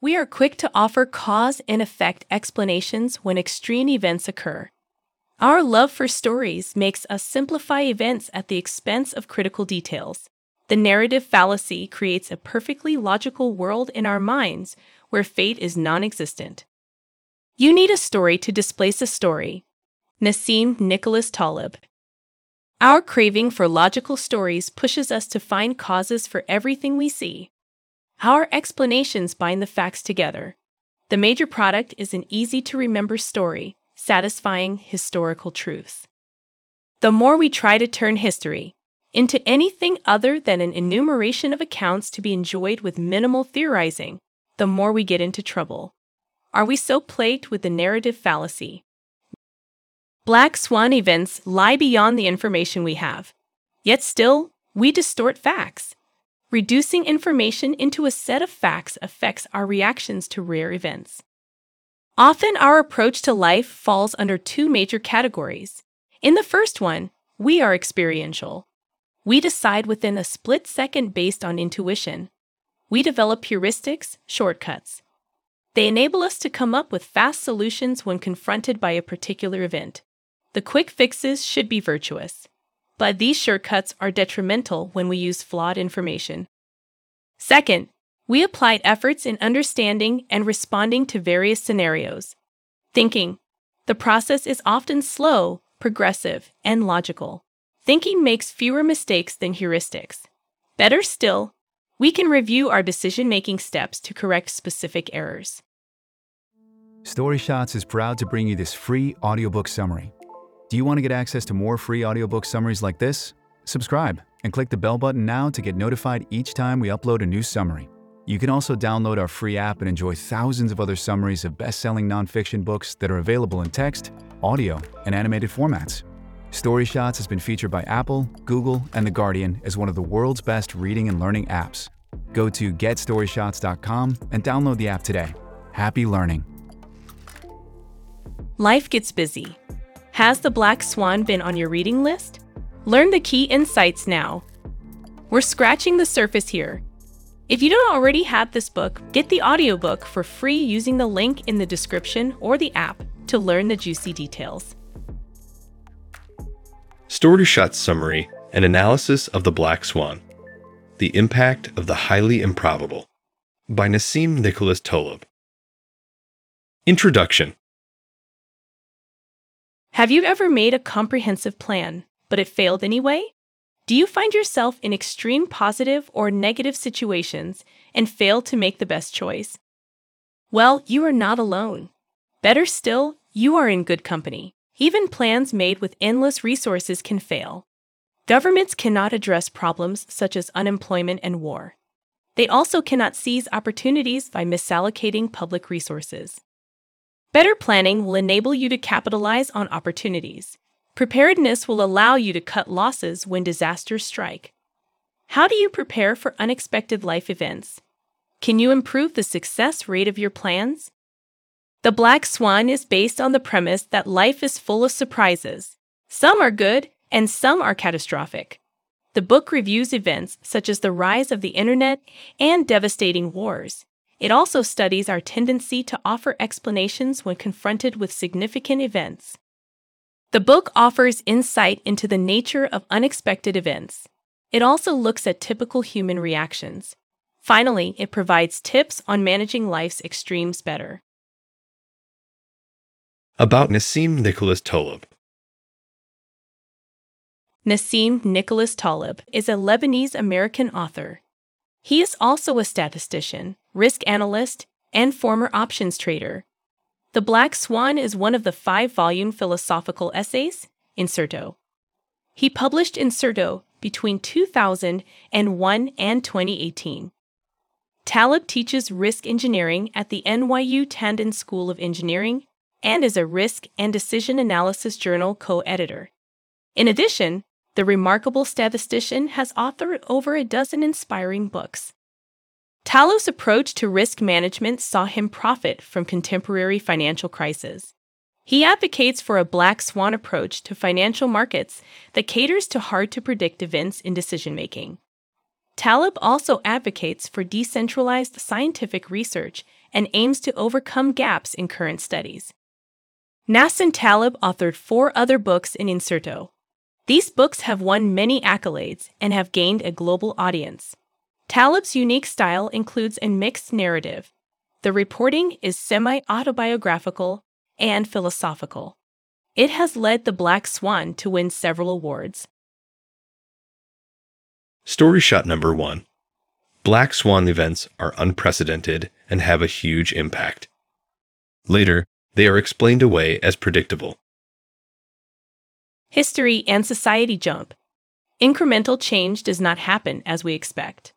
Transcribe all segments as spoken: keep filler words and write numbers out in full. We are quick to offer cause and effect explanations when extreme events occur. Our love for stories makes us simplify events at the expense of critical details. The narrative fallacy creates a perfectly logical world in our minds where fate is non-existent. You need a story to displace a story. Nassim Nicholas Taleb. Our craving for logical stories pushes us to find causes for everything we see. Our explanations bind the facts together. The major product is an easy-to-remember story, satisfying historical truths. The more we try to turn history into anything other than an enumeration of accounts to be enjoyed with minimal theorizing, the more we get into trouble. Are we so plagued with the narrative fallacy? Black swan events lie beyond the information we have. Yet still, we distort facts. Reducing information into a set of facts affects our reactions to rare events. Often our approach to life falls under two major categories. In the first one, we are experiential. We decide within a split second based on intuition. We develop heuristics, shortcuts. They enable us to come up with fast solutions when confronted by a particular event. The quick fixes should be virtuous, but these shortcuts are detrimental when we use flawed information. Second, we applied efforts in understanding and responding to various scenarios. Thinking. The process is often slow, progressive, and logical. Thinking makes fewer mistakes than heuristics. Better still, we can review our decision-making steps to correct specific errors. StoryShots is proud to bring you this free audiobook summary. Do you want to get access to more free audiobook summaries like this? Subscribe and click the bell button now to get notified each time we upload a new summary. You can also download our free app and enjoy thousands of other summaries of best-selling nonfiction books that are available in text, audio, and animated formats. StoryShots has been featured by Apple, Google, and The Guardian as one of the world's best reading and learning apps. Go to get story shots dot com and download the app today. Happy learning. Life gets busy. Has the black swan been on your reading list? Learn the key insights now. We're scratching the surface here. If you don't already have this book, get the audiobook for free using the link in the description or the app to learn the juicy details. StoryShots Summary, an analysis of The Black Swan. The Impact of the Highly Improbable by Nassim Nicholas Taleb. Introduction. Have you ever made a comprehensive plan, but it failed anyway? Do you find yourself in extreme positive or negative situations and fail to make the best choice? Well, you are not alone. Better still, you are in good company. Even plans made with endless resources can fail. Governments cannot address problems such as unemployment and war. They also cannot seize opportunities by misallocating public resources. Better planning will enable you to capitalize on opportunities. Preparedness will allow you to cut losses when disasters strike. How do you prepare for unexpected life events? Can you improve the success rate of your plans? The Black Swan is based on the premise that life is full of surprises. Some are good, and some are catastrophic. The book reviews events such as the rise of the internet and devastating wars. It also studies our tendency to offer explanations when confronted with significant events. The book offers insight into the nature of unexpected events. It also looks at typical human reactions. Finally, it provides tips on managing life's extremes better. About Nassim Nicholas Taleb. Nassim Nicholas Taleb is a Lebanese-American author. He is also a statistician, risk analyst, and former options trader. The Black Swan is one of the five-volume philosophical essays, Incerto. He published Incerto between two thousand one and twenty eighteen. Taleb teaches risk engineering at the N Y U Tandon School of Engineering and is a risk and decision analysis journal co-editor. In addition, the remarkable statistician has authored over a dozen inspiring books. Taleb's approach to risk management saw him profit from contemporary financial crises. He advocates for a black swan approach to financial markets that caters to hard-to-predict events in decision-making. Taleb also advocates for decentralized scientific research and aims to overcome gaps in current studies. Nassim Taleb authored four other books in Incerto. These books have won many accolades and have gained a global audience. Taleb's unique style includes a mixed narrative. The reporting is semi-autobiographical and philosophical. It has led The Black Swan to win several awards. Story shot number one. Black Swan events are unprecedented and have a huge impact. Later, they are explained away as predictable. History and society jump. Incremental change does not happen as we expect.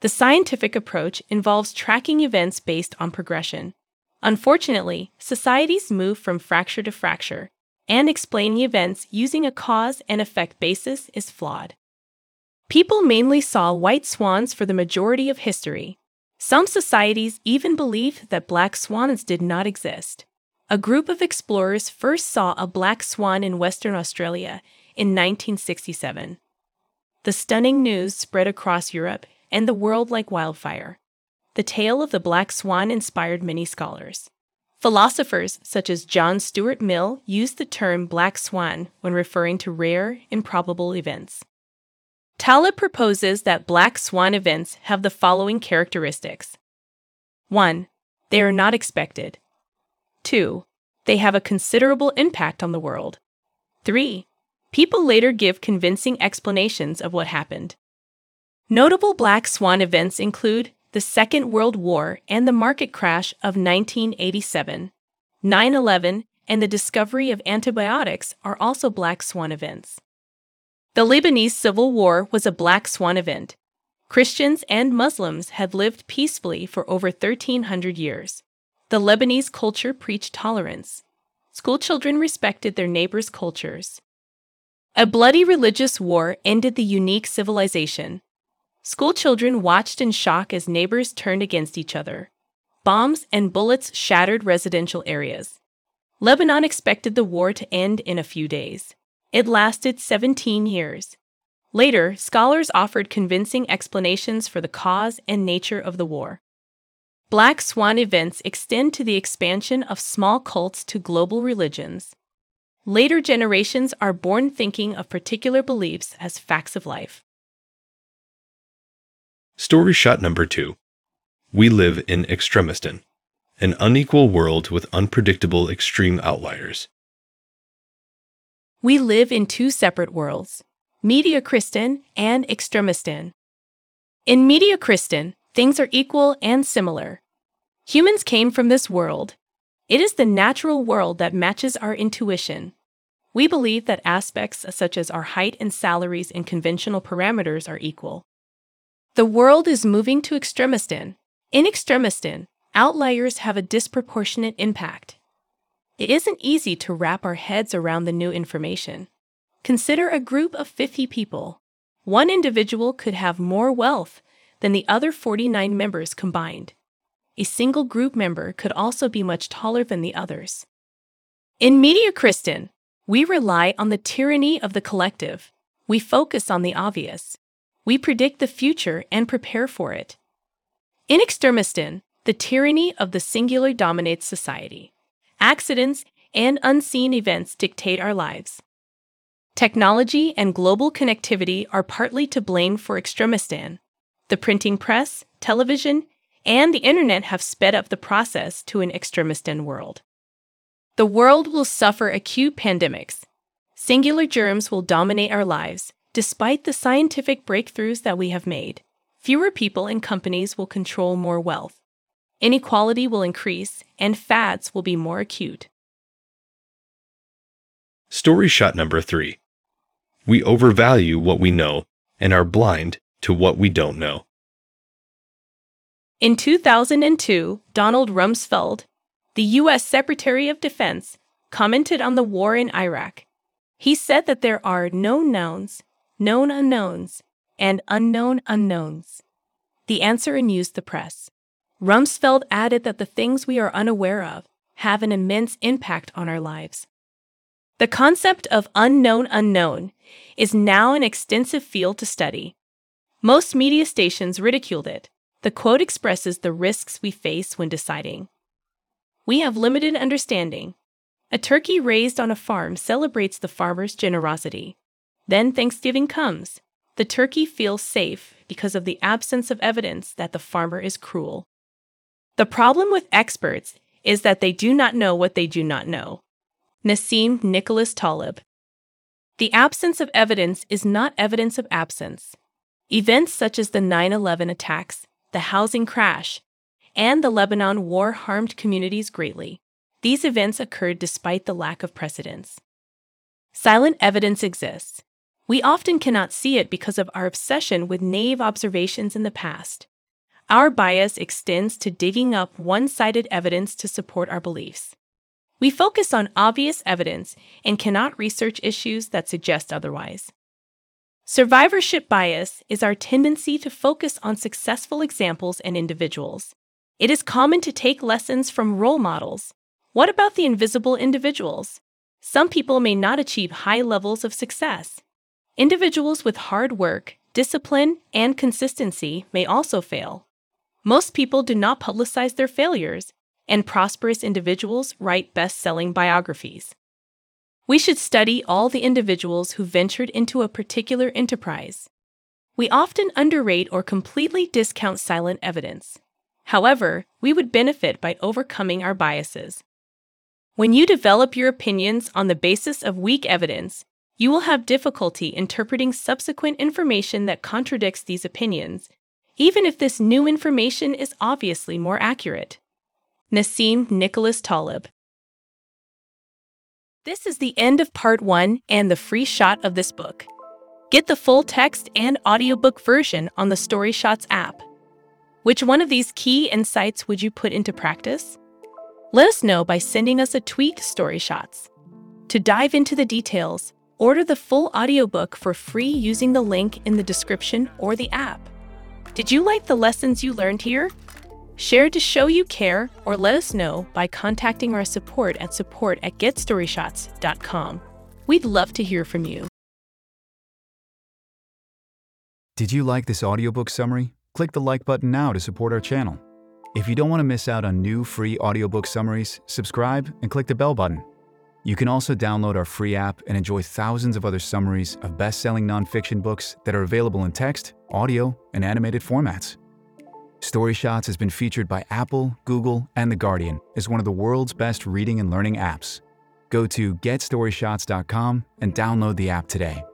The scientific approach involves tracking events based on progression. Unfortunately, societies move from fracture to fracture, and explaining events using a cause and effect basis is flawed. People mainly saw white swans for the majority of history. Some societies even believed that black swans did not exist. A group of explorers first saw a black swan in Western Australia in nineteen sixty-seven. The stunning news spread across Europe and the world like wildfire. The tale of the black swan inspired many scholars. Philosophers such as John Stuart Mill used the term black swan when referring to rare, improbable events. Taleb proposes that black swan events have the following characteristics. one. They are not expected. two. They have a considerable impact on the world. three. People later give convincing explanations of what happened. Notable black swan events include the Second World War and the market crash of nineteen eighty-seven. nine eleven and the discovery of antibiotics are also black swan events. The Lebanese Civil War was a black swan event. Christians and Muslims had lived peacefully for over thirteen hundred years. The Lebanese culture preached tolerance. Schoolchildren respected their neighbors' cultures. A bloody religious war ended the unique civilization. Schoolchildren watched in shock as neighbors turned against each other. Bombs and bullets shattered residential areas. Lebanon expected the war to end in a few days. It lasted seventeen years. Later, scholars offered convincing explanations for the cause and nature of the war. Black swan events extend to the expansion of small cults to global religions. Later generations are born thinking of particular beliefs as facts of life. Story shot number two. We live in Extremistan, an unequal world with unpredictable extreme outliers. We live in two separate worlds, Mediocristan and Extremistan. In Mediocristan, things are equal and similar. Humans came from this world. It is the natural world that matches our intuition. We believe that aspects such as our height and salaries and conventional parameters are equal. The world is moving to Extremistan. In Extremistan, outliers have a disproportionate impact. It isn't easy to wrap our heads around the new information. Consider a group of fifty people. One individual could have more wealth than the other forty-nine members combined. A single group member could also be much taller than the others. In Mediocristan, we rely on the tyranny of the collective. We focus on the obvious. We predict the future and prepare for it. In Extremistan, the tyranny of the singular dominates society. Accidents and unseen events dictate our lives. Technology and global connectivity are partly to blame for Extremistan. The printing press, television, and the internet have sped up the process to an Extremistan world. The world will suffer acute pandemics. Singular germs will dominate our lives, despite the scientific breakthroughs that we have made. Fewer people and companies will control more wealth. Inequality will increase, and fads will be more acute. Story shot number three. We overvalue what we know and are blind to what we don't know. In two thousand two, Donald Rumsfeld, the U S Secretary of Defense, commented on the war in Iraq. He said that there are known knowns, known unknowns, and unknown unknowns. The answer amused the press. Rumsfeld added that the things we are unaware of have an immense impact on our lives. The concept of unknown unknown is now an extensive field to study. Most media stations ridiculed it. The quote expresses the risks we face when deciding. We have limited understanding. A turkey raised on a farm celebrates the farmer's generosity. Then Thanksgiving comes. The turkey feels safe because of the absence of evidence that the farmer is cruel. The problem with experts is that they do not know what they do not know. Nassim Nicholas Taleb. The absence of evidence is not evidence of absence. Events such as the nine eleven attacks, the housing crash, and the Lebanon war harmed communities greatly. These events occurred despite the lack of precedence. Silent evidence exists. We often cannot see it because of our obsession with naive observations in the past. Our bias extends to digging up one-sided evidence to support our beliefs. We focus on obvious evidence and cannot research issues that suggest otherwise. Survivorship bias is our tendency to focus on successful examples and individuals. It is common to take lessons from role models. What about the invisible individuals? Some people may not achieve high levels of success. Individuals with hard work, discipline, and consistency may also fail. Most people do not publicize their failures, and prosperous individuals write best-selling biographies. We should study all the individuals who ventured into a particular enterprise. We often underrate or completely discount silent evidence. However, we would benefit by overcoming our biases. When you develop your opinions on the basis of weak evidence, you will have difficulty interpreting subsequent information that contradicts these opinions, even if this new information is obviously more accurate. Nassim Nicholas Taleb. This is the end of part one and the free shot of this book. Get the full text and audiobook version on the StoryShots app. Which one of these key insights would you put into practice? Let us know by sending us a tweet to StoryShots. To dive into the details, order the full audiobook for free using the link in the description or the app. Did you like the lessons you learned here? Share to show you care or let us know by contacting our support at support at get story shots dot com. We'd love to hear from you. Did you like this audiobook summary? Click the like button now to support our channel. If you don't want to miss out on new free audiobook summaries, subscribe and click the bell button. You can also download our free app and enjoy thousands of other summaries of best-selling nonfiction books that are available in text, audio, and animated formats. StoryShots has been featured by Apple, Google, and The Guardian as one of the world's best reading and learning apps. Go to get story shots dot com and download the app today.